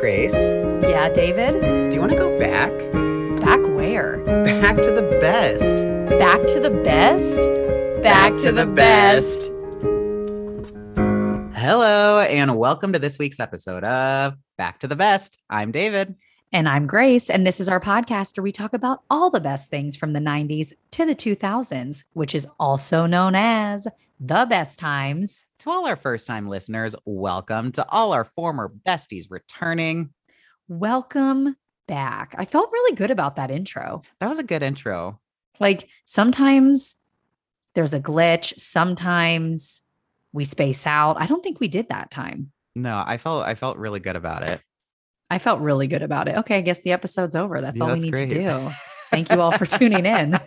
Grace? Yeah, David? Do you want to go back? Back where? Back to the best. Back to the best? Back to the best. Hello, and welcome to this week's episode of Back to the Best. I'm David. And I'm Grace, and this is our podcast where we talk about all the best things from the 90s to the 2000s, which is also known as the best times. To all our first-time listeners, welcome. To all our former besties returning, welcome back. I felt really good about that intro. That was a good intro. Like, sometimes there's a glitch. Sometimes we space out. I don't think we did that time. No, I felt really good about it. Okay, I guess the episode's over. That's all we need to do. Thank you all for tuning in.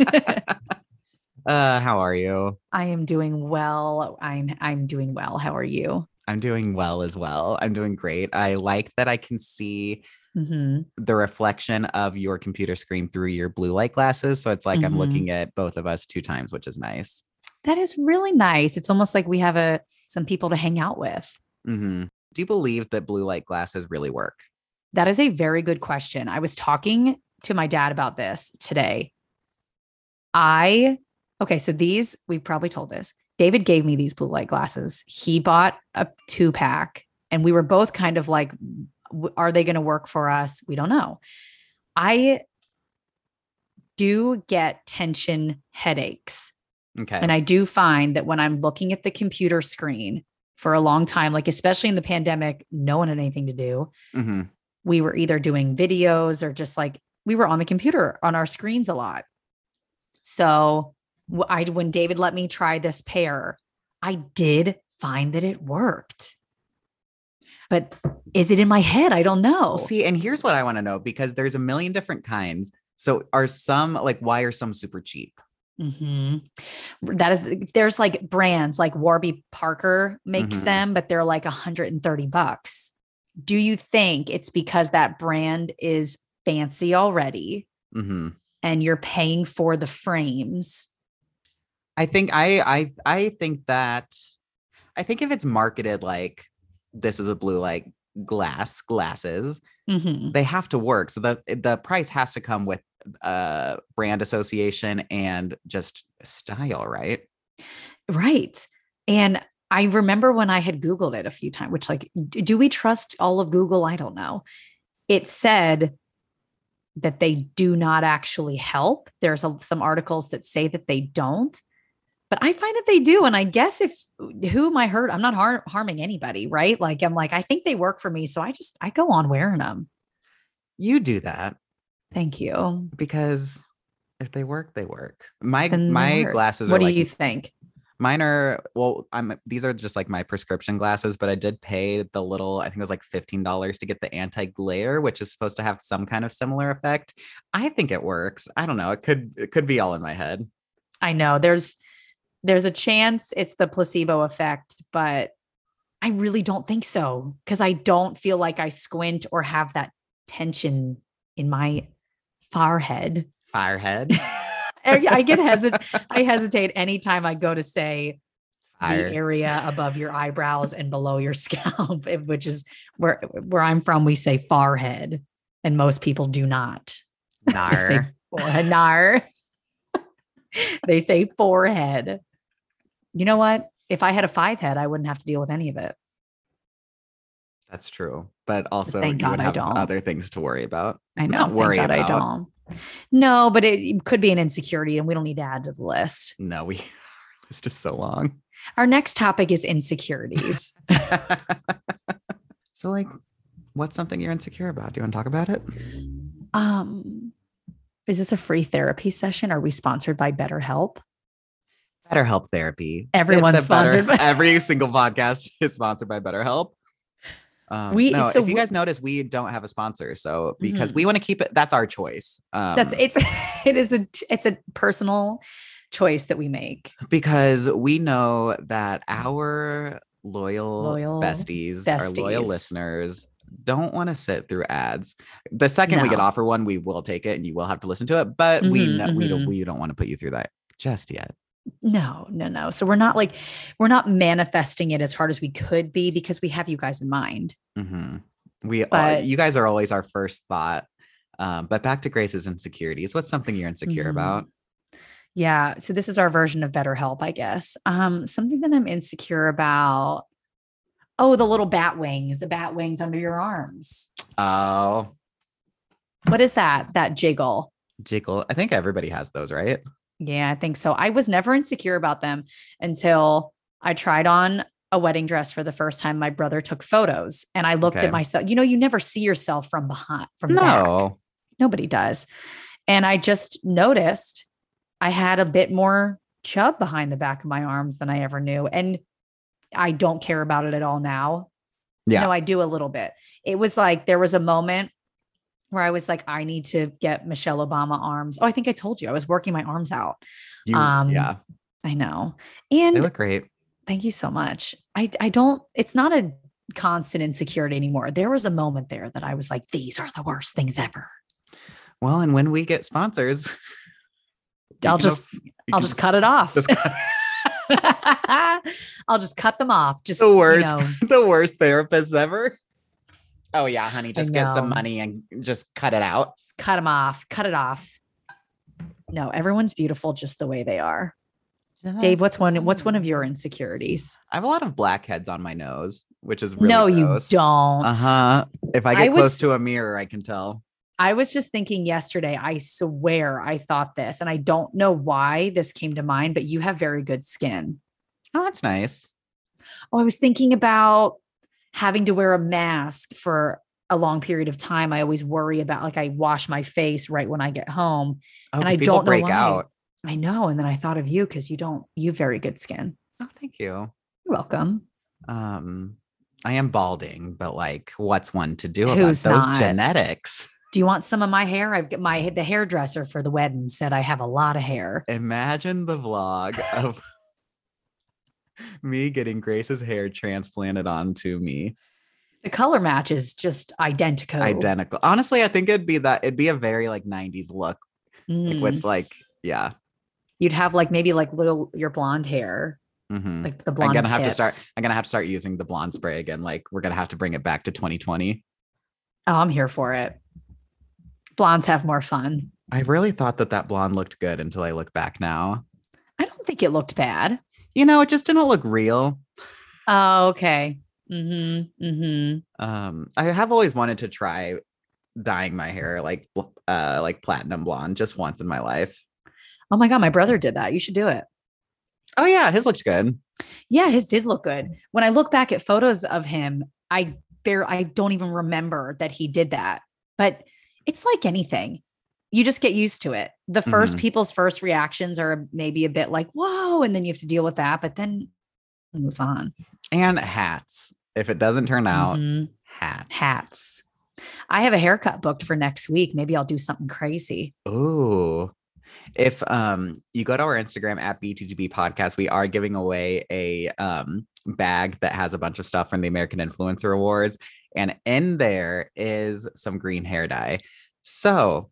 How are you? I am doing well. I'm doing well. How are you? I'm doing well as well. I'm doing great. I like that I can see the reflection of your computer screen through your blue light glasses. So it's like I'm looking at both of us two times, which is nice. That is really nice. It's almost like we have some people to hang out with. Mm-hmm. Do you believe that blue light glasses really work? That is a very good question. I was talking to my dad about this today. We probably told this. David gave me these blue light glasses. He bought a 2-pack and we were both kind of like, are they going to work for us? We don't know. I do get tension headaches. Okay. And I do find that when I'm looking at the computer screen for a long time, like especially in the pandemic, no one had anything to do. Mm-hmm. We were either doing videos or just like we were on the computer on our screens a lot. So when David let me try this pair, I did find that it worked. But is it in my head? I don't know. See, and here's what I want to know, because there's a million different kinds. So why are some super cheap? Mm-hmm. There's like brands like Warby Parker makes them, but they're like $130. Do you think it's because that brand is fancy already and you're paying for the frames? I think if it's marketed like this is a blue light glasses, they have to work. So the price has to come with brand association and just style, right? Right. And I remember when I had Googled it a few times, which like, do we trust all of Google? I don't know. It said that they do not actually help. There's some articles that say that they don't, but I find that they do. And I guess who am I hurt? I'm not harming anybody, right? Like, I'm like, I think they work for me. So I go on wearing them. You do that. Thank you. Because if they work, they work. My glasses are like... What do you think? Mine are, these are just like my prescription glasses, but I did pay I think it was like $15 to get the anti-glare, which is supposed to have some kind of similar effect. I think it works. I don't know. It could be all in my head. I know there's a chance it's the placebo effect, but I really don't think so. 'Cause I don't feel like I squint or have that tension in my forehead. I hesitate anytime I go to say the area above your eyebrows and below your scalp, which is where I'm from. We say forehead, and most people do not. They say forehead. You know what? If I had a 5 head, I wouldn't have to deal with any of it. That's true, but also you would have other things to worry about. I know. I don't. No, but it could be an insecurity and we don't need to add to the list. No, our list is so long. Our next topic is insecurities. So like, what's something you're insecure about? Do you want to talk about it? Is this a free therapy session? Are we sponsored by BetterHelp? BetterHelp therapy. Every single podcast is sponsored by BetterHelp. If you guys notice, we don't have a sponsor. So because we want to keep it, that's our choice. It's a personal choice that we make because we know that our loyal besties, our loyal listeners don't want to sit through ads. The second we get offer one, we will take it and you will have to listen to it, but we don't want to put you through that just yet. No. So we're not manifesting it as hard as we could be because we have you guys in mind. You guys are always our first thought. But back to Grace's insecurities. What's something you're insecure about? Yeah. So this is our version of BetterHelp, I guess. Something that I'm insecure about. Oh, the bat wings under your arms. Oh, what is that? That jiggle. I think everybody has those, right? Yeah, I think so. I was never insecure about them until I tried on a wedding dress for the first time. My brother took photos and I looked at myself. You know, you never see yourself from behind, from back. Nobody does. And I just noticed I had a bit more chub behind the back of my arms than I ever knew. And I don't care about it at all now. Yeah. No, I do a little bit. It was like, there was a moment where I was like, I need to get Michelle Obama arms. Oh, I think I told you I was working my arms out. Yeah, I know. And they look great. Thank you so much. It's not a constant insecurity anymore. There was a moment there that I was like, these are the worst things ever. Well, and when we get sponsors, I'll just cut it off. I'll just cut them off. Just the worst, the worst therapist ever. Oh yeah, honey, just get some money and just cut it out. Cut them off. Cut it off. No, everyone's beautiful just the way they are. Yes. Dave, what's one of your insecurities? I have a lot of blackheads on my nose, which is really gross. You don't. Uh-huh. If I get close to a mirror, I can tell. I was just thinking yesterday, I swear I thought this, and I don't know why this came to mind, but you have very good skin. Oh, that's nice. Oh, I was thinking about having to wear a mask for a long period of time. I always worry about, like, I wash my face right when I get home and I don't know why. Out. I know. And then I thought of you because you have very good skin. Oh, thank you. You're welcome. I am balding, but like, what's one to do about those genetics? Do you want some of my hair? I've got the hairdresser for the wedding said I have a lot of hair. Imagine the vlog of me getting Grace's hair transplanted onto me. The color match is just identical. Honestly, I think it'd be a very like 90s look with like, yeah. You'd have like maybe like your blonde hair. Mm-hmm. Like the blonde I'm going to have to start using the blonde spray again. Like we're going to have to bring it back to 2020. Oh, I'm here for it. Blondes have more fun. I really thought that blonde looked good until I look back now. I don't think it looked bad. You know, it just didn't look real. Oh, okay. Mm-hmm. Mm-hmm. I have always wanted to try dyeing my hair like platinum blonde just once in my life. Oh my God, my brother did that. You should do it. Oh yeah, his looked good. Yeah, his did look good. When I look back at photos of him, I don't even remember that he did that. But it's like anything. You just get used to it. The first people's first reactions are maybe a bit like, whoa. And then you have to deal with that, but then it moves on. And hats. If it doesn't turn out, hats. I have a haircut booked for next week. Maybe I'll do something crazy. Ooh. If you go to our Instagram at BTGB podcast, we are giving away a bag that has a bunch of stuff from the American Influencer Awards. And in there is some green hair dye. So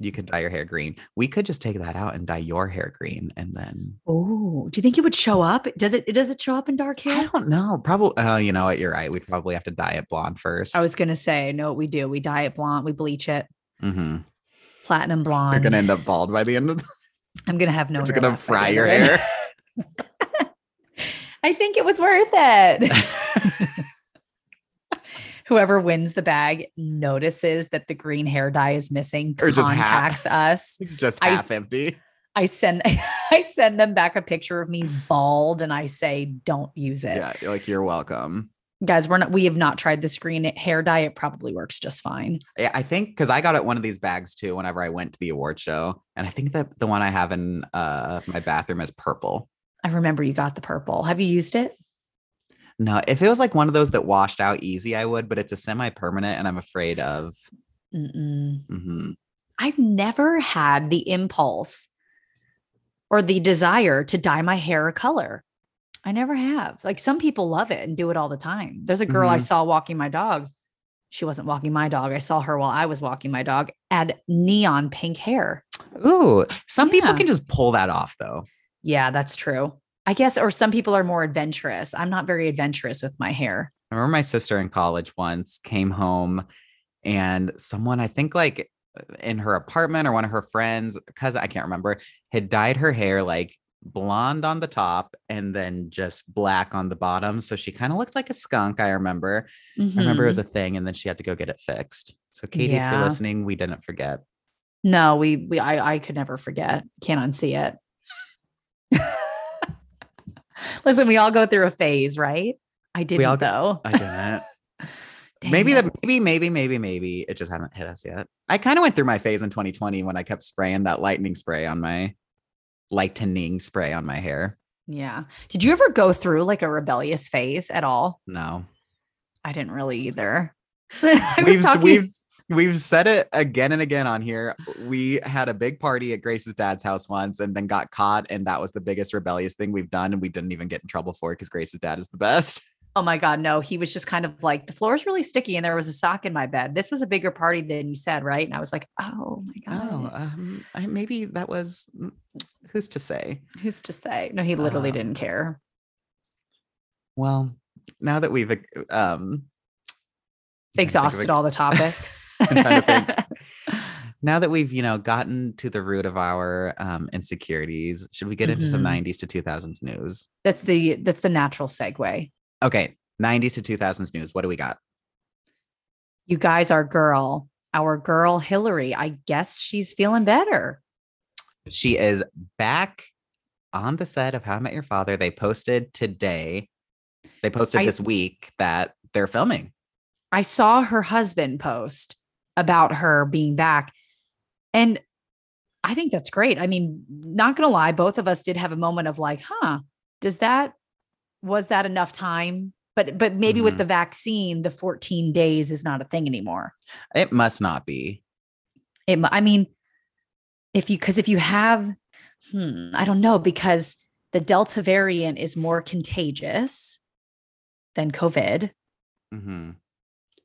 you could dye your hair green. We could just take that out and dye your hair green. And then. Oh, do you think it would show up? Does it show up in dark hair? I don't know. Probably. Oh, you know what? You're right. We'd probably have to dye it blonde first. I was going to say, no, we do. We dye it blonde. We bleach it. Mm-hmm. Platinum blonde. You're going to end up bald by the end of I'm going to have no hair. It's going to fry your hair. I think it was worth it. Whoever wins the bag notices that the green hair dye is missing, or just contacts us. It's just half empty. I send them back a picture of me bald and I say, don't use it. Yeah, like you're welcome. Guys, we have not tried this green hair dye. It probably works just fine. Yeah, I think because I got one of these bags too whenever I went to the award show. And I think that the one I have in my bathroom is purple. I remember you got the purple. Have you used it? No, if it was like one of those that washed out easy, I would, but it's a semi-permanent and I'm afraid of. Mm-hmm. I've never had the impulse or the desire to dye my hair a color. I never have. Like some people love it and do it all the time. There's a girl I saw walking my dog. She wasn't walking my dog. I saw her while I was walking my dog, had neon pink hair. Ooh, some people can just pull that off though. Yeah, that's true. I guess, or some people are more adventurous. I'm not very adventurous with my hair. I remember my sister in college once came home and someone, I think like in her apartment or one of her friends, because I can't remember, had dyed her hair like blonde on the top and then just black on the bottom. So she kind of looked like a skunk, I remember. Mm-hmm. I remember it was a thing, and then she had to go get it fixed. So Katie, if you're listening, we didn't forget. No, I could never forget. Can't unsee it. Listen, we all go through a phase, right? I didn't. Maybe it just hasn't hit us yet. I kind of went through my phase in 2020 when I kept spraying that lightning spray on my hair. Yeah. Did you ever go through like a rebellious phase at all? No, I didn't really either. We've said it again and again on here. We had a big party at Grace's dad's house once and then got caught. And that was the biggest rebellious thing we've done. And we didn't even get in trouble for it because Grace's dad is the best. Oh my God. No, he was just kind of like, the floor is really sticky and there was a sock in my bed. This was a bigger party than you said, right? And I was like, oh my God. Oh, maybe that was, who's to say? Who's to say? No, he literally didn't care. Well, now that we've exhausted all the topics. Now that we've, gotten to the root of our insecurities, should we get into some 90s to 2000s news? That's the natural segue. Okay, 90s to 2000s news. What do we got? You guys, our girl, Hillary, I guess she's feeling better. She is back on the set of How I Met Your Father. They posted this week that they're filming. I saw her husband post about her being back. And I think that's great. I mean, not going to lie, both of us did have a moment of like, was that enough time? But maybe with the vaccine, the 14 days is not a thing anymore. It must not be. Because the Delta variant is more contagious than COVID. Mm-hmm.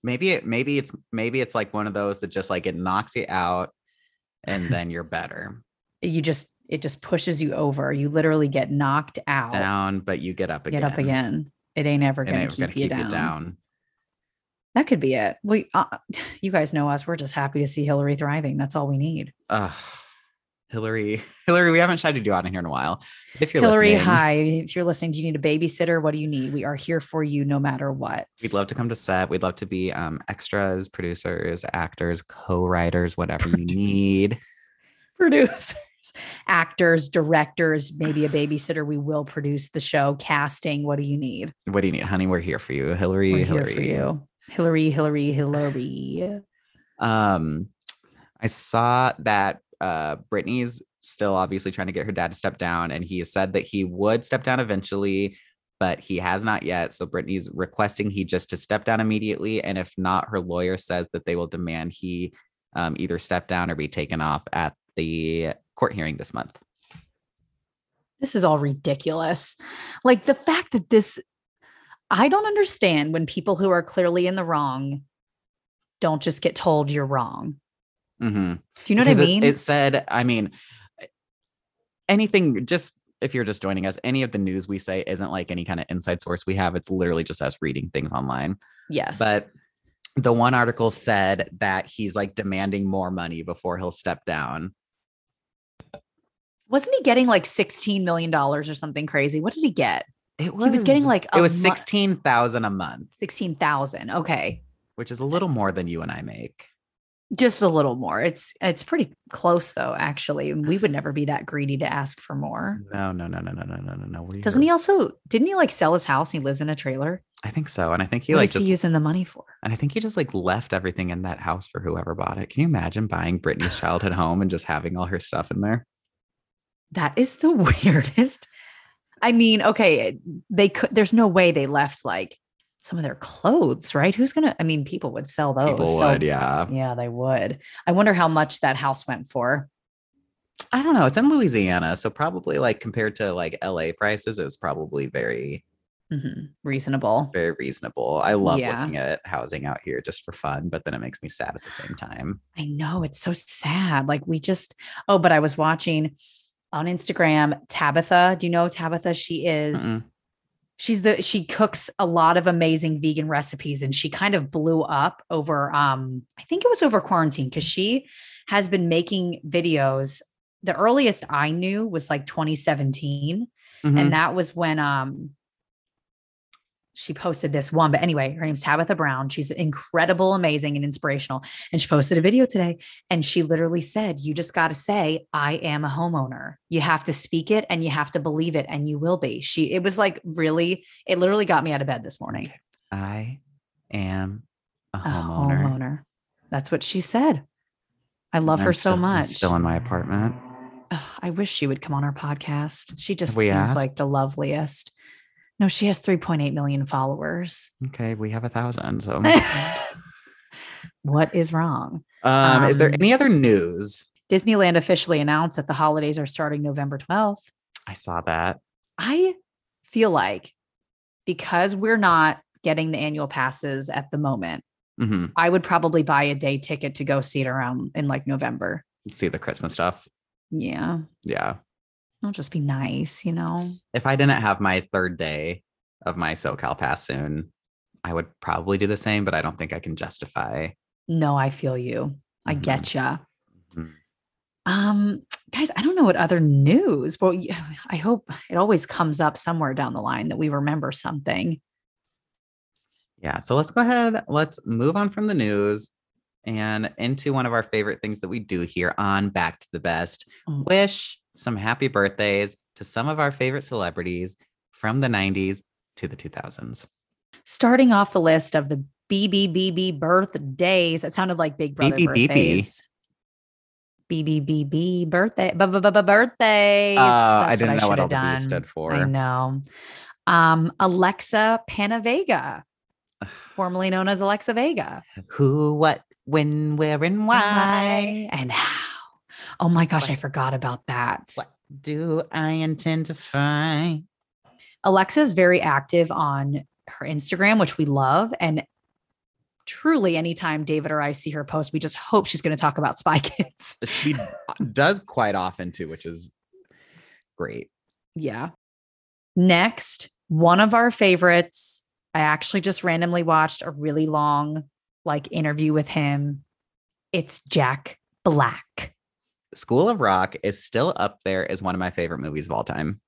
Maybe it's like one of those that just like it knocks you out and then you're better. It just pushes you over. You literally get knocked out. Down, but you get up again. It ain't ever going to keep you down. That could be it. You guys know us. We're just happy to see Hillary thriving. That's all we need. Hillary, we haven't tried to do out in here in a while. If you're listening, do you need a babysitter? What do you need? We are here for you no matter what. We'd love to come to set. We'd love to be extras, producers, actors, co-writers, whatever you need. Producers. Actors, directors, maybe a babysitter. We will produce the show. Casting. What do you need? What do you need, honey? We're here for you, Hillary. Hillary. I saw that Brittany's still obviously trying to get her dad to step down, and he has said that he would step down eventually, but he has not yet. So Brittany's requesting he just to step down immediately, and if not, her lawyer says that they will demand he either step down or be taken off at the court hearing this month. This is all ridiculous. Like the fact that I don't understand when people who are clearly in the wrong don't just get told you're wrong. Mm-hmm. Do you know what I mean? Anything, just if you're just joining us, any of the news we say isn't like any kind of inside source we have. It's literally just us reading things online. Yes. But the one article said that he's like demanding more money before he'll step down. Wasn't he getting like $16 million or something crazy? What did he get? It was $16,000 a month. $16,000. Okay. Which is a little more than you and I make. Just a little more. It's pretty close though, actually. We would never be that greedy to ask for more. No. Didn't he like sell his house and he lives in a trailer? I think so. And I think what is he using the money for? And I think he just like left everything in that house for whoever bought it. Can you imagine buying Britney's childhood home and just having all her stuff in there? That is the weirdest. I mean, okay, there's no way they left like some of their clothes, right? People would sell those. People would. Yeah, they would. I wonder how much that house went for. I don't know. It's in Louisiana. So probably like compared to like LA prices, it was probably very reasonable. Very reasonable. I love looking at housing out here just for fun, but then it makes me sad at the same time. I know. It's so sad. Like but I was watching on Instagram, Tabitha, do you know Tabitha? She is She cooks a lot of amazing vegan recipes, and she kind of blew up over, I think it was over quarantine, because she has been making videos. The earliest I knew was like 2017. Mm-hmm. And that was when she posted this one. But anyway, her name's Tabitha Brown. She's incredible, amazing, and inspirational. And she posted a video today, and she literally said, you just got to say, I am a homeowner. You have to speak it, and you have to believe it, and you will be. It was like, really, it literally got me out of bed this morning. I am a homeowner. That's what she said. I love her so much. I'm still in my apartment. Oh, I wish she would come on our podcast. She just seems like the loveliest. No, she has 3.8 million followers. Okay. We have 1,000. So what is wrong? Is there any other news? Disneyland officially announced that the holidays are starting November 12th. I saw that. I feel like because we're not getting the annual passes at the moment, mm-hmm. I would probably buy a day ticket to go see it around in like November. See the Christmas stuff. Yeah. Yeah. It'll just be nice, you know? If I didn't have my third day of my SoCal pass soon, I would probably do the same, but I don't think I can justify. No, I feel you. I mm-hmm. get ya. Mm-hmm. Guys, I don't know what other news, but I hope it always comes up somewhere down the line that we remember something. Yeah. So let's go ahead. Let's move on from the news and into one of our favorite things that we do here on Back to the Best. Mm-hmm. Wish some happy birthdays to some of our favorite celebrities from the 90s to the 2000s. Starting off the list of the BBBB birthdays. That sounded like Big Brother birthdays. BBBB birthday. Birthdays. I didn't know what all the B stood for. I know. Alexa Panavega, formerly known as Alexa Vega. Who, what, when, where, and why. And how. Oh my gosh, I forgot about that. What do I intend to find? Alexa is very active on her Instagram, which we love. And truly, anytime David or I see her post, we just hope she's going to talk about Spy Kids. She does quite often too, which is great. Yeah. Next, one of our favorites. I actually just randomly watched a really long interview with him. It's Jack Black. School of Rock is still up there as one of my favorite movies of all time.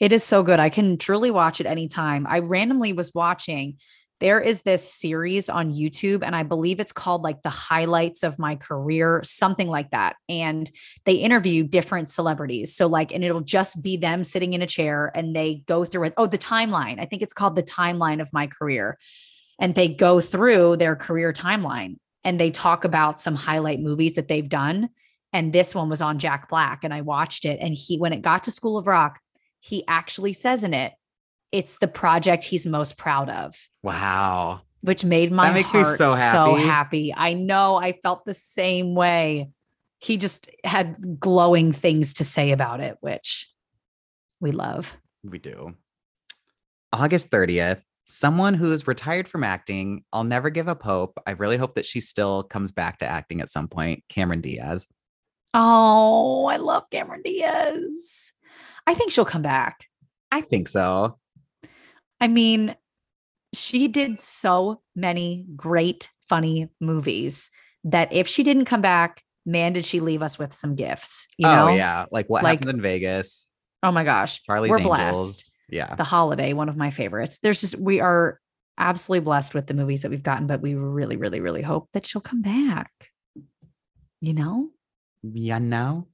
It is so good. I can truly watch it anytime. I randomly was watching. There is this series on YouTube, and I believe it's called the highlights of my career, something like that. And they interview different celebrities. So and it'll just be them sitting in a chair, and they go through it. Oh, the timeline. I think it's called the timeline of my career. And they go through their career timeline, and they talk about some highlight movies that they've done. And this one was on Jack Black, and I watched it. And when it got to School of Rock, he actually says in it, it's the project he's most proud of. Wow. Which made my heart me so happy. I know. I felt the same way. He just had glowing things to say about it, which we love. We do. August 30th. Someone who's retired from acting. I'll never give up hope. I really hope that she still comes back to acting at some point. Cameron Diaz. Oh, I love Cameron Diaz. I think she'll come back. I think so. I mean, she did so many great, funny movies that if she didn't come back, man, did she leave us with some gifts. You know? Yeah. Like What Happens in Vegas. Oh my gosh. Charlie's Angels. Blessed. Yeah. The Holiday, one of my favorites. We are absolutely blessed with the movies that we've gotten, but we really, really, really hope that she'll come back. You know? Yeah, now.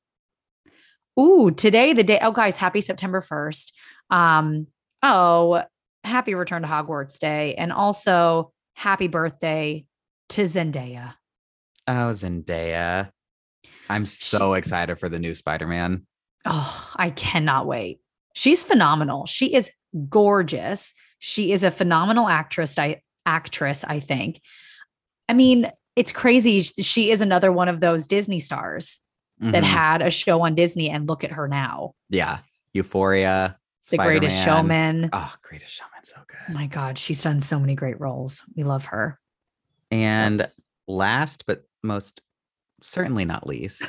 Ooh, today, the day. Oh, guys, happy September 1st. Happy Return to Hogwarts Day. And also, happy birthday to Zendaya. Oh, Zendaya. I'm so excited for the new Spider-Man. Oh, I cannot wait. She's phenomenal. She is gorgeous. She is a phenomenal actress, I think. I mean, it's crazy. She is another one of those Disney stars mm-hmm. that had a show on Disney, and look at her now. Yeah. Euphoria. The Spider-Man. Greatest Showman. Oh, Greatest Showman. So good. Oh my God. She's done so many great roles. We love her. And last, but most certainly not least,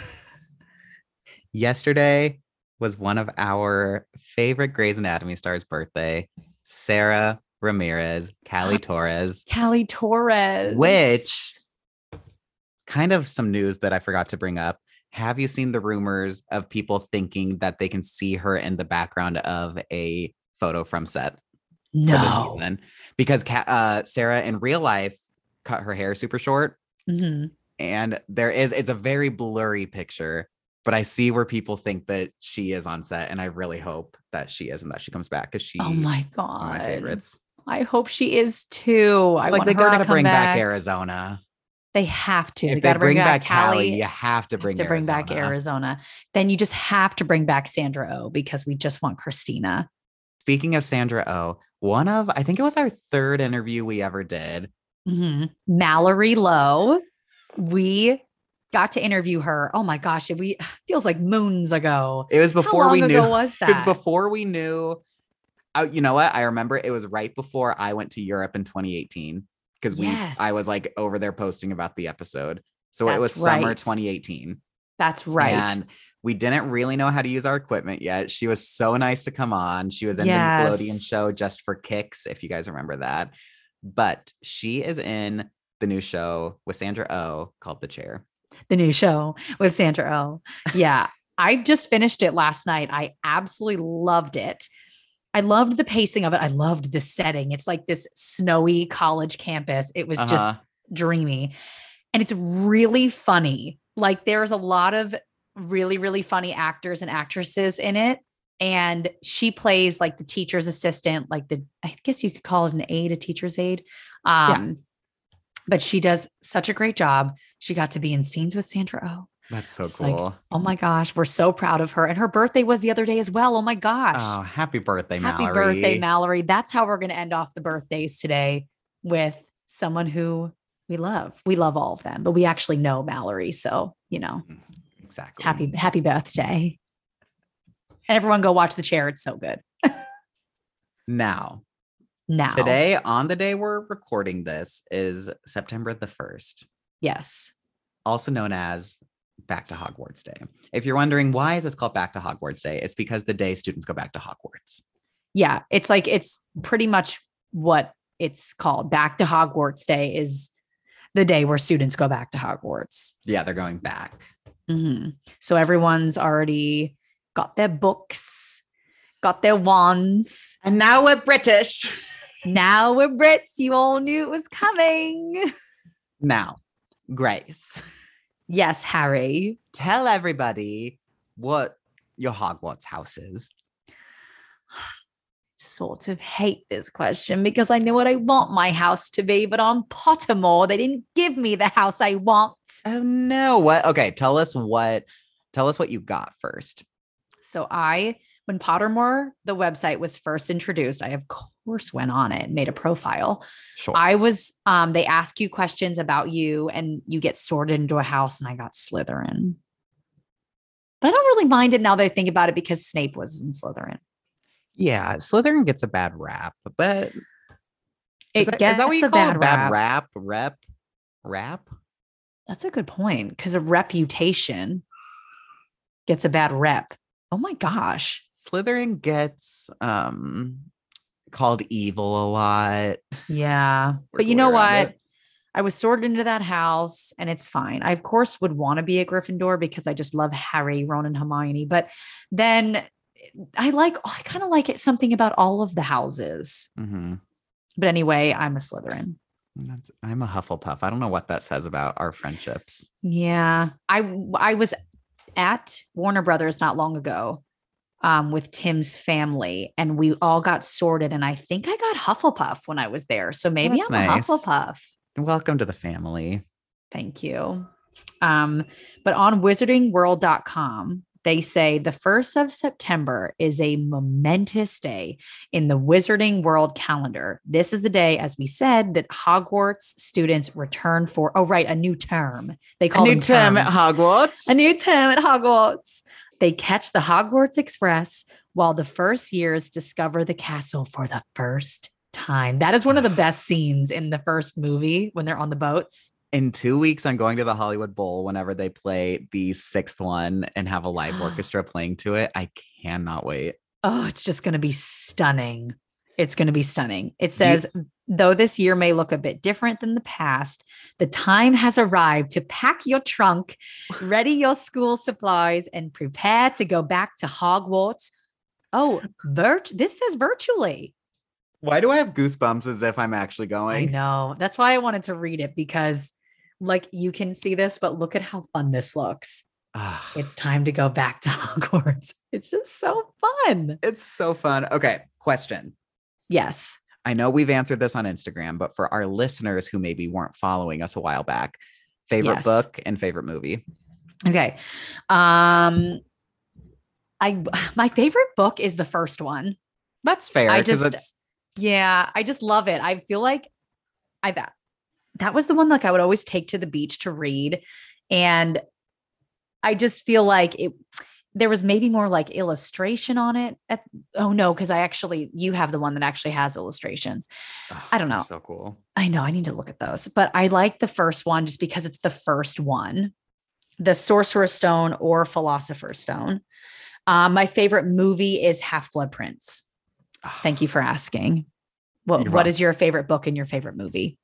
yesterday was one of our favorite Grey's Anatomy stars' birthday. Sarah Ramirez, Callie Torres, which kind of some news that I forgot to bring up. Have you seen the rumors of people thinking that they can see her in the background of a photo from set? No, because Sarah in real life cut her hair super short. Mm-hmm. And it's a very blurry picture, but I see where people think that she is on set, and I really hope that she is and that she comes back, because she, oh my God, one of my favorites. I hope she is too. I like, want they her gotta to bring back Arizona. They have to. If they gotta bring back Callie. You have to bring back Arizona. Then you just have to bring back Sandra Oh, because we just want Christina. Speaking of Sandra Oh, I think it was our third interview we ever did. Mm-hmm. Mallory Lowe. We got to interview her. Oh my gosh, it feels like moons ago. It was before we knew. How long ago was that? It was before we knew. Oh, you know what? I remember it was right before I went to Europe in 2018. Because I was like over there posting about the episode. So it was summer 2018. That's right. And we didn't really know how to use our equipment yet. She was so nice to come on. She was in the Nickelodeon show Just for Kicks, if you guys remember that. But she is in the new show with Sandra Oh called The Chair. The new show with Sandra Oh. Yeah. I just finished it last night. I absolutely loved it. I loved the pacing of it. I loved the setting. It's like this snowy college campus. It was just dreamy. And it's really funny. Like, there's a lot of really, really funny actors and actresses in it. And she plays like the teacher's assistant, like I guess you could call it an aide, a teacher's aide. But she does such a great job. She got to be in scenes with Sandra Oh. That's so cool. Like, oh my gosh, we're so proud of her. And her birthday was the other day as well. Oh my gosh. Oh, happy birthday, Mallory. Happy birthday, Mallory. That's how we're going to end off the birthdays today, with someone who we love. We love all of them, but we actually know Mallory. So, you know, exactly. Happy birthday. And everyone go watch The Chair. It's so good. Now. Today, on the day we're recording this, is September the 1st. Yes. Also known as Back to Hogwarts Day. If you're wondering why is this called Back to Hogwarts Day, it's because the day students go back to Hogwarts. Yeah, it's like, it's pretty much what it's called. Back to Hogwarts Day is the day where students go back to Hogwarts. Yeah, they're going back. Mm-hmm. So everyone's already got their books, got their wands. And now we're British. Now we're Brits. You all knew it was coming. Now, Grace. Yes, Harry. Tell everybody what your Hogwarts house is. I sort of hate this question because I know what I want my house to be, but on Pottermore, they didn't give me the house I want. Oh no. What? Okay, tell us what you got first. So when Pottermore, the website, was first introduced, I of course went on it and made a profile. Sure. I was, they ask you questions about you and you get sorted into a house, and I got Slytherin. But I don't really mind it now that I think about it, because Snape was in Slytherin. Yeah, Slytherin gets a bad rap, but is that what you call a bad rap? Rap? That's a good point, because a reputation gets a bad rep. Oh my gosh. Slytherin gets called evil a lot. Yeah. But you know what? I was sorted into that house, and it's fine. I, of course, would want to be a Gryffindor because I just love Harry, Ron, and Hermione. But then I kind of like it, something about all of the houses. Mm-hmm. But anyway, I'm a Slytherin. I'm a Hufflepuff. I don't know what that says about our friendships. Yeah. I was at Warner Brothers not long ago with Tim's family, and we all got sorted, and I think I got Hufflepuff when I was there. So maybe I'm a Hufflepuff. Welcome to the family. Thank you. But on WizardingWorld.com, they say the 1st of September is a momentous day in the Wizarding World calendar. This is the day, as we said, that Hogwarts students return for, a new term. They call it a new term at Hogwarts. A new term at Hogwarts. They catch the Hogwarts Express while the first years discover the castle for the first time. That is one of the best scenes in the first movie, when they're on the boats. In 2 weeks, I'm going to the Hollywood Bowl whenever they play the 6th one and have a live orchestra playing to it. I cannot wait. Oh, it's just going to be stunning. It's going to be stunning. It says, though this year may look a bit different than the past, the time has arrived to pack your trunk, ready your school supplies, and prepare to go back to Hogwarts. Oh, this says virtually. Why do I have goosebumps as if I'm actually going? I know. That's why I wanted to read it, because like you can see this, but look at how fun this looks. It's time to go back to Hogwarts. It's just so fun. It's so fun. Okay. Question. Yes. I know we've answered this on Instagram, but for our listeners who maybe weren't following us a while back, favorite book and favorite movie. Okay. My favorite book is the first one. That's fair. I just love it. I feel like that was the one like I would always take to the beach to read. And I just feel like there was maybe more like illustration on it. Because you have the one that actually has illustrations. Oh, I don't know. So cool. I know. I need to look at those, but I like the first one just because it's the first one, the Sorcerer's Stone or Philosopher's Stone. My favorite movie is Half-Blood Prince. Thank you for asking. What is your favorite book and your favorite movie?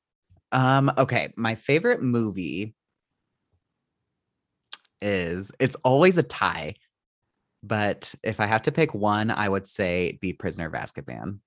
Okay. My favorite movie is, it's always a tie, but if I have to pick one, I would say The Prisoner of Azkaban.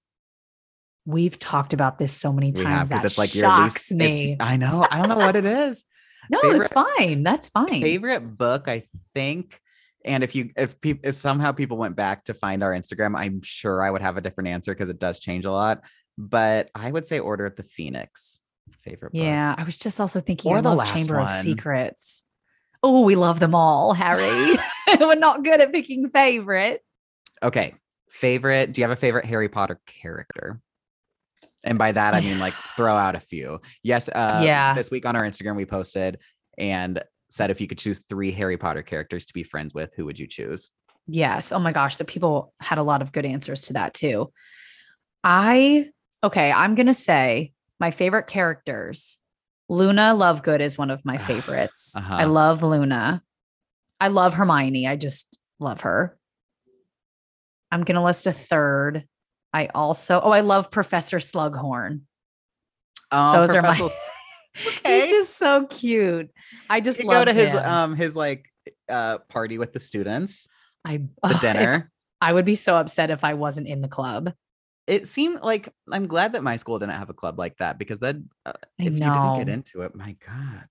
We've talked about this so many times. Because it's like shocks me. I know. I don't know what it is. No, it's fine. That's fine. Favorite book, I think. And if somehow people went back to find our Instagram, I'm sure I would have a different answer because it does change a lot. But I would say Order of the Phoenix, favorite book. Yeah, I was just also thinking of the Chamber of Secrets. Oh, we love them all, Harry. We're not good at picking favorite. Okay, favorite. Do you have a favorite Harry Potter character? And by that, I mean like throw out a few. Yes. This week on our Instagram, we posted and said if you could choose 3 Harry Potter characters to be friends with, who would you choose? Yes. Oh my gosh. The people had a lot of good answers to that too. I'm going to say my favorite characters. Luna Lovegood is one of my favorites. I love Luna. I love Hermione. I just love her. I'm going to list a third. I love Professor Slughorn. Those are my... Okay. He's just so cute. I just love him. His party with the students. Dinner. I would be so upset if I wasn't in the club. It seemed like I'm glad that my school didn't have a club like that because then if you didn't get into it, my God.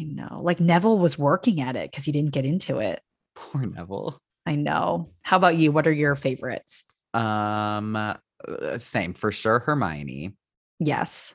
I know. Like Neville was working at it because he didn't get into it. Poor Neville. I know. How about you? What are your favorites? Same for sure. Hermione. Yes.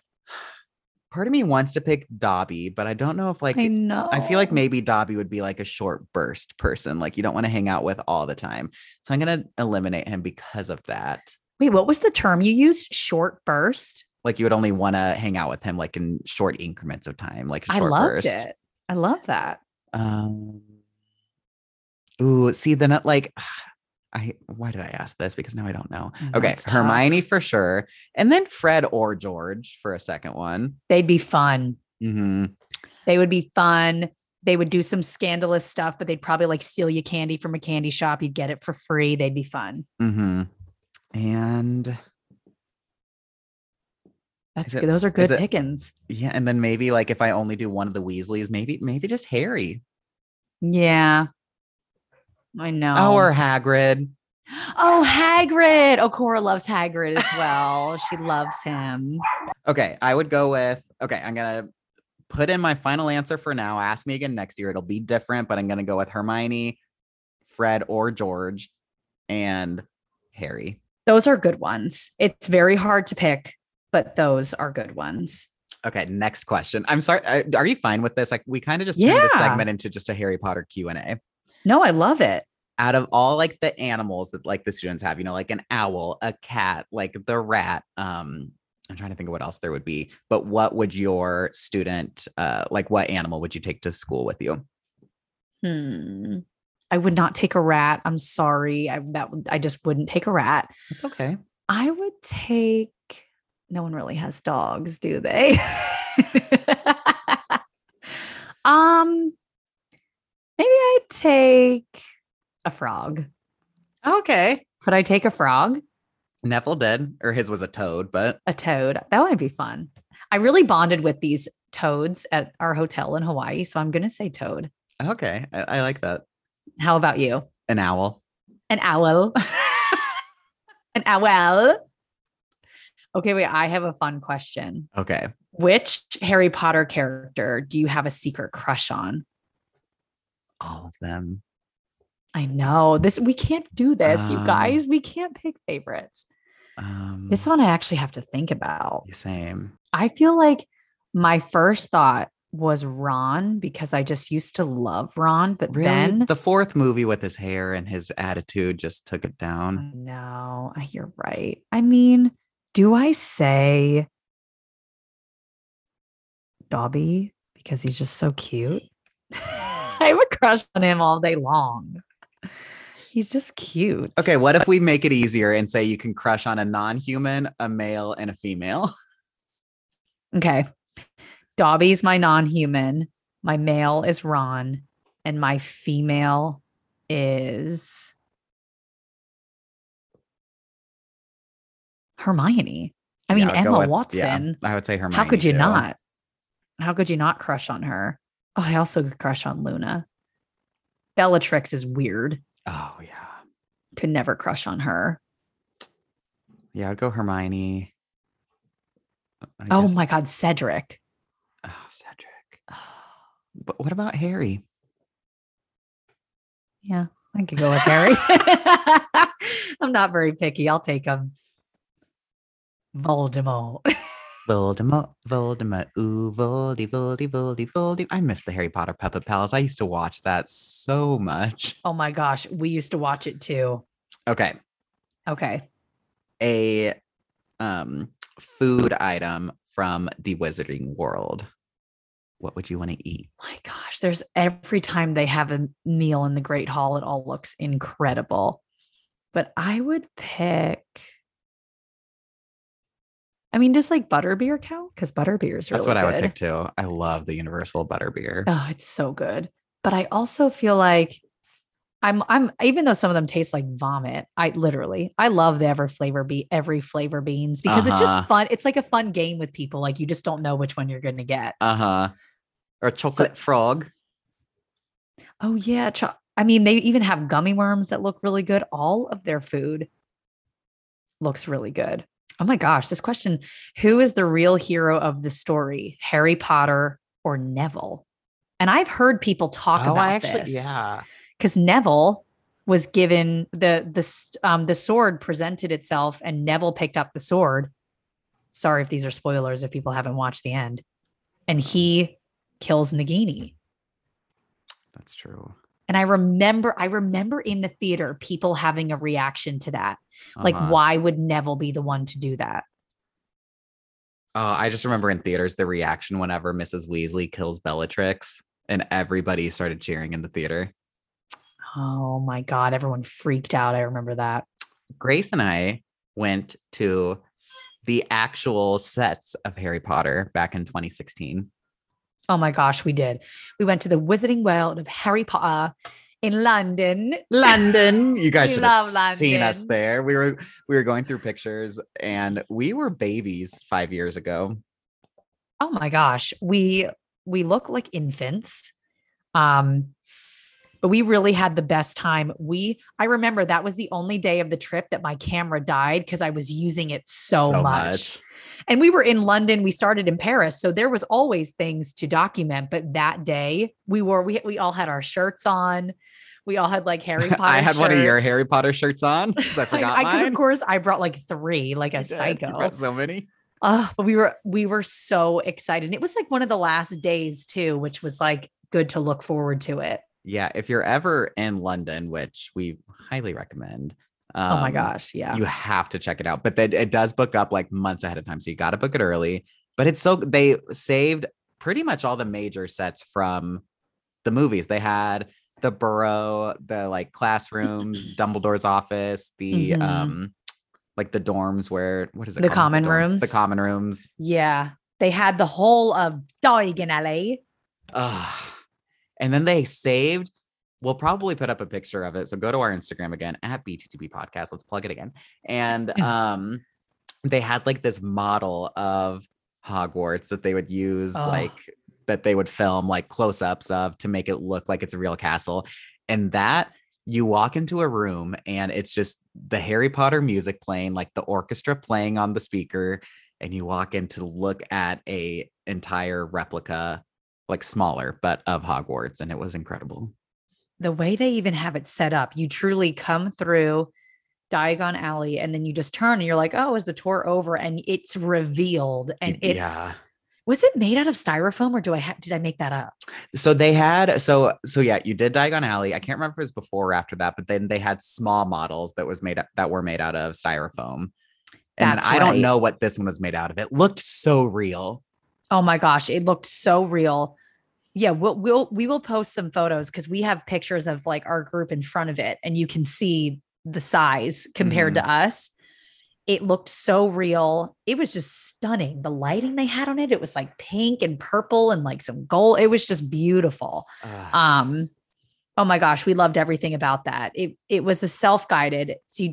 Part of me wants to pick Dobby, but I don't know if I feel like maybe Dobby would be like a short burst person. Like you don't want to hang out with all the time. So I'm going to eliminate him because of that. Wait, what was the term you used? Short burst? Like you would only want to hang out with him like in short increments of time. Like a short burst. I loved it. I love that. Why did I ask this? Because now I don't know. Okay. Hermione for sure. And then Fred or George for a second one. They'd be fun. Mm-hmm. They would be fun. They would do some scandalous stuff, but they'd probably like steal you candy from a candy shop. You'd get it for free. They'd be fun. Mm-hmm. And those are good pickings. Yeah. And then maybe like if I only do one of the Weasleys, maybe just Harry. Yeah. I know. Or Hagrid. Oh, Hagrid. Oh, Cora loves Hagrid as well. She loves him. Okay. I would go with, I'm going to put in my final answer for now. Ask me again next year. It'll be different, but I'm going to go with Hermione, Fred or George, and Harry. Those are good ones. It's very hard to pick, but those are good ones. Okay. Next question. I'm sorry. Are you fine with this? Like we kind of just turned this segment into just a Harry Potter Q&A. No, I love it. Out of all like the animals that like the students have, you know, like an owl, a cat, like the rat. I'm trying to think of what else there would be, but what would your student, what animal would you take to school with you? I would not take a rat. I'm sorry. I just wouldn't take a rat. It's okay. I would take, no one really has dogs, do they? Maybe I'd take a frog. Okay. Could I take a frog? Neville did, or his was a toad, but a toad. That would be fun. I really bonded with these toads at our hotel in Hawaii, so I'm going to say toad. Okay. I like that. How about you? An owl. An owl. An owl. Okay, wait, I have a fun question. Okay. Which Harry Potter character do you have a secret crush on? All of them. I know. We can't do this, you guys. We can't pick favorites. This one I actually have to think about. Same. I feel like my first thought was Ron, because I just used to love Ron, but really? Then the fourth movie with his hair and his attitude just took it down. No, you're right. I mean, do I say Dobby because he's just so cute? I have a crush on him all day long. He's just cute. Okay, what if we make it easier and say you can crush on a non-human, a male, and a female? Okay. Dobby's my non-human. My male is Ron. And my female is Hermione. I mean, Emma Watson. Yeah, I would say Hermione. How could you not? How could you not crush on her? Oh, I also could crush on Luna. Bellatrix is weird. Oh, yeah. Could never crush on her. Yeah, I'd go Hermione. Oh, my God. Cedric. Oh, Cedric. But what about Harry? Yeah, I could go with Harry. I'm not very picky. I'll take him. Voldemort. Voldemort, Voldemort, ooh, Voldy, Voldy, Voldy, Voldy. I miss the Harry Potter Puppet Palace. I used to watch that so much. Oh my gosh. We used to watch it too. Okay. Okay. A food item from the Wizarding World. What would you want to eat? My gosh. There's every time they have a meal in the Great Hall, it all looks incredible. But I would pick... I mean, just like butterbeer cow, because butterbeer is really good. That's what I would pick too. I love the Universal butterbeer. Oh, it's so good. But I also feel like I'm even though some of them taste like vomit, I love the every flavor beans because it's just fun. It's like a fun game with people. Like you just don't know which one you're going to get. Uh-huh. Or chocolate frog. Oh yeah. I mean, they even have gummy worms that look really good. All of their food looks really good. Oh my gosh, this question, who is the real hero of the story, Harry Potter or Neville? And I've heard people talk about this. Yeah. Because Neville was given the sword presented itself and Neville picked up the sword. Sorry if these are spoilers if people haven't watched the end. And he kills Nagini. That's true. And I remember in the theater, people having a reaction to that. Like, why would Neville be the one to do that? I just remember in theaters, the reaction whenever Mrs. Weasley kills Bellatrix and everybody started cheering in the theater. Oh my God. Everyone freaked out. I remember that. Grace and I went to the actual sets of Harry Potter back in 2016. Oh my gosh, we did. We went to the Wizarding World of Harry Potter in London. You guys should have seen us there. We were going through pictures and we were babies 5 years ago. Oh my gosh. We look like infants. But we really had the best time. I remember that was the only day of the trip that my camera died because I was using it so much. And we were in London. We started in Paris. So there was always things to document. But that day we all had our shirts on. We all had like Harry Potter I had shirts. One of your Harry Potter shirts on because I forgot mine. Of course, I brought like three, like a psycho. You brought so many. But we were so excited. And it was like one of the last days too, which was like good to look forward to it. Yeah, if you're ever in London, which we highly recommend. Oh my gosh, yeah. You have to check it out. But it does book up like months ahead of time, so you got to book it early. But they saved pretty much all the major sets from the movies. They had the Burrow, the like classrooms, Dumbledore's office, the like the dorms where what is it? The common rooms. The common rooms. Yeah. They had the whole of Diagon Alley. And then they saved We'll probably put up a picture of it. So go to our Instagram again at BTTB podcast. Let's plug it again. And they had like this model of Hogwarts that they would use, like that they would film like close ups of to make it look like it's a real castle. And that you walk into a room and it's just the Harry Potter music playing, like the orchestra playing on the speaker. And you walk in to look at a entire replica, like smaller, but of Hogwarts. And it was incredible. The way they even have it set up, you truly come through Diagon Alley and then you just turn and you're like, oh, is the tour over? And it's revealed. And it's, was it made out of styrofoam or did I make that up? So they had, so yeah, you did Diagon Alley. I can't remember if it was before or after that, but then they had small models that were made out of styrofoam. And I don't know what this one was made out of. It looked so real. Oh my gosh. It looked so real. Yeah, we will post some photos because we have pictures of like our group in front of it and you can see the size compared to us. It looked so real. It was just stunning. The lighting they had on it, it was like pink and purple and like some gold. It was just beautiful. Oh my gosh, we loved everything about that. It was a self-guided. So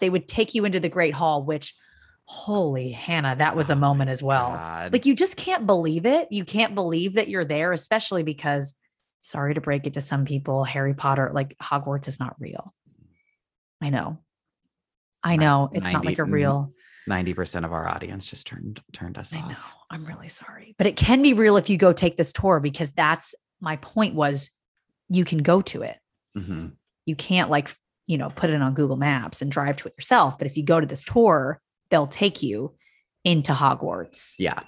they would take you into the Great Hall, which holy Hannah, that was a moment as well. God. Like you just can't believe it. You can't believe that you're there, especially because, sorry to break it to some people, Harry Potter, like Hogwarts is not real. I know. It's not like a real. 90% of our audience just turned us off. I know. I'm really sorry, but it can be real if you go take this tour, because that's my point was you can go to it. Mm-hmm. You can't like, put it on Google Maps and drive to it yourself. But if you go to this tour, they'll take you into Hogwarts. Yeah.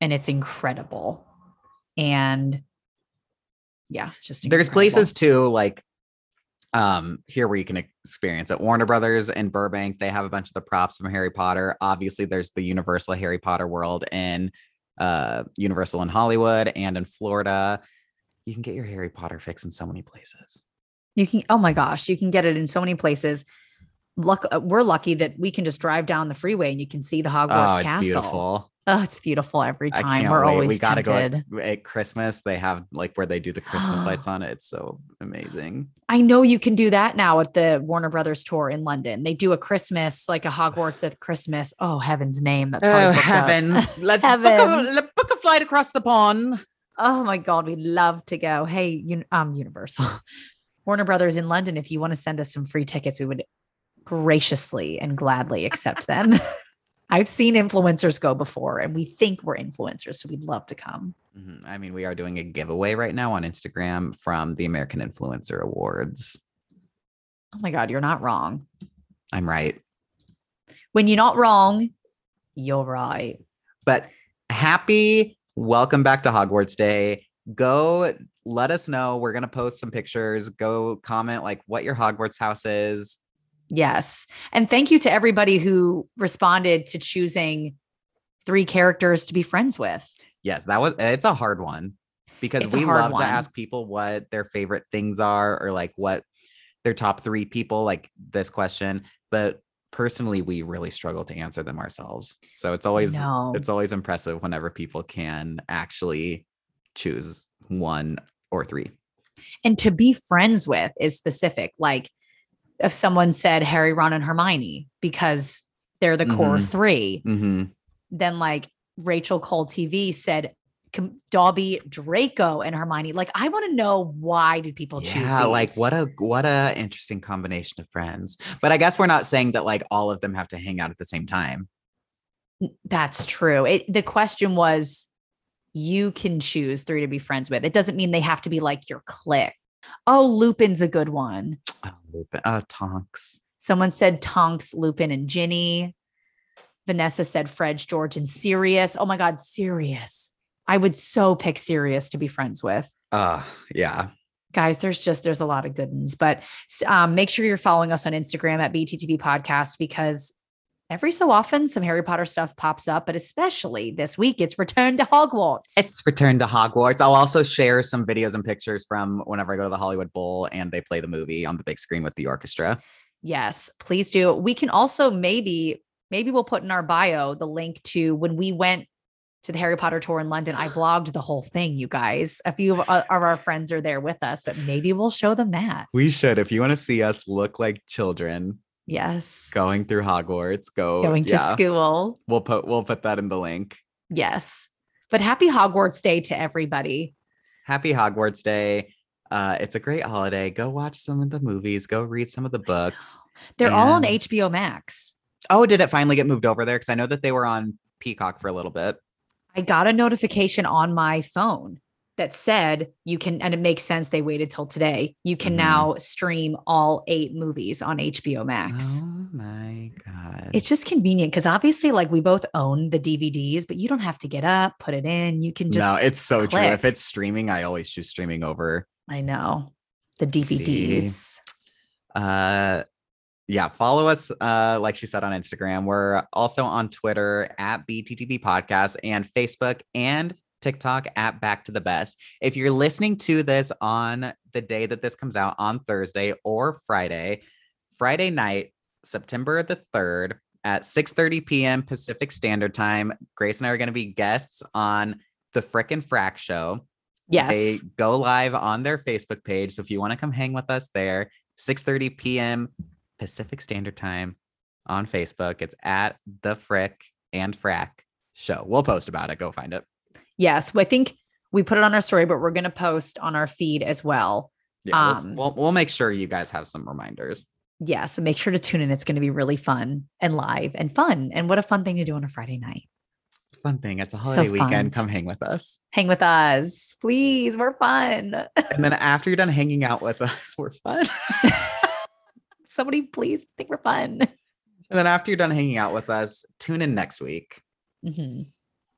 And it's incredible. And yeah, it's just incredible. There's places too, like here where you can experience at Warner Brothers in Burbank. They have a bunch of the props from Harry Potter. Obviously there's the Universal Harry Potter world in Universal in Hollywood and in Florida. You can get your Harry Potter fix in so many places. Oh my gosh, you can get it in so many places. We're lucky that we can just drive down the freeway and you can see the Hogwarts Castle. Beautiful. Oh, it's beautiful every time. We gotta go at Christmas. They have like where they do the Christmas lights on it. It's so amazing. I know you can do that now at the Warner Brothers tour in London. They do a Christmas, like a Hogwarts at Christmas. Oh, heaven's name. That's probably heavens. Let's book a flight across the pond. Oh my God. We'd love to go. Hey, Universal Warner Brothers in London. If you want to send us some free tickets, we would graciously and gladly accept them. I've seen influencers go before and we think we're influencers, so we'd love to come. Mm-hmm. I mean, we are doing a giveaway right now on Instagram from the American Influencer Awards. Oh my God, you're not wrong. I'm right. When you're not wrong, you're right. But happy Welcome Back to Hogwarts Day. Go let us know. We're going to post some pictures. Go comment like what your Hogwarts house is. Yes. And thank you to everybody who responded to choosing 3 characters to be friends with. Yes, it's a hard one because we love to ask people what their favorite things are or like what their top 3 people, like this question, but personally we really struggle to answer them ourselves. So it's always impressive whenever people can actually choose 1 or 3. And to be friends with is specific, like if someone said Harry, Ron, and Hermione, because they're the core 3, then like Rachel Cole TV said Dobby, Draco, and Hermione. Like, I want to know why did people choose these? Like what a interesting combination of friends. But I guess we're not saying that like all of them have to hang out at the same time. That's true. The question was, you can choose 3 to be friends with. It doesn't mean they have to be like your clique. Oh, Lupin's a good one. Oh, Lupin. Oh, Tonks. Someone said Tonks, Lupin, and Ginny. Vanessa said Fred, George, and Sirius. Oh my God, Sirius. I would so pick Sirius to be friends with. Yeah. Guys, there's a lot of good ones, but make sure you're following us on Instagram at BTTB podcast, because every so often some Harry Potter stuff pops up, but especially this week, it's Return to Hogwarts. I'll also share some videos and pictures from whenever I go to the Hollywood Bowl and they play the movie on the big screen with the orchestra. Yes, please do. We can also maybe we'll put in our bio the link to when we went to the Harry Potter tour in London. I vlogged the whole thing, you guys. A few of our friends are there with us, but maybe we'll show them that. We should. If you want to see us look like children. Yes. Going through Hogwarts, going to school. We'll put that in the link. Yes. But happy Hogwarts Day to everybody. Happy Hogwarts Day. It's a great holiday. Go watch some of the movies. Go read some of the books. They're all on HBO Max. Oh, did it finally get moved over there? Because I know that they were on Peacock for a little bit. I got a notification on my phone that said you can, and it makes sense they waited till today. You can now stream all 8 movies on HBO Max. Oh my God. It's just convenient because obviously like we both own the DVDs, but you don't have to get up, put it in. You can just it's so click. True. If it's streaming, I always choose streaming over. I know. The DVDs. Yeah, follow us, like she said, on Instagram. We're also on Twitter at BTTB Podcast and Facebook and TikTok at Back to the Best. If you're listening to this on the day that this comes out on Thursday or Friday night, September the 3rd at 6:30 p.m. Pacific Standard Time, Grace and I are going to be guests on the Frick and Frack show. Yes. They go live on their Facebook page. So if you want to come hang with us there, 6:30 p.m. Pacific Standard Time on Facebook. It's at the Frick and Frack show. We'll post about it. Go find it. Yes. I think we put it on our story, but we're going to post on our feed as well. Yeah, we'll make sure you guys have some reminders. Yeah. So make sure to tune in. It's going to be really fun and live and fun. And what a fun thing to do on a Friday night. Fun thing. It's a holiday weekend. Come hang with us. Hang with us, please. We're fun. And then after you're done hanging out with us, we're fun. Somebody please think we're fun. And then after you're done hanging out with us, tune in next week. Mm-hmm.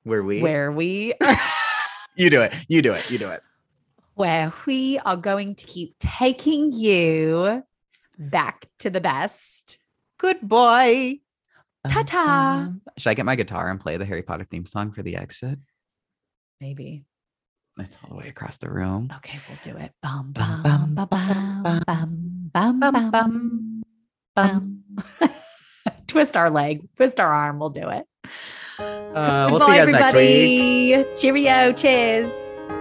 Where we You do it. Where we are going to keep taking you back to the best. Good boy. Ta-ta. Should I get my guitar and play the Harry Potter theme song for the exit? Maybe. It's all the way across the room. Okay, we'll do it. Bum, bum, bum, bum, bum, bum, bum, bum, bum, bum. Twist our leg, twist our arm. We'll do it. We'll see you guys next week. Cheerio. Cheers.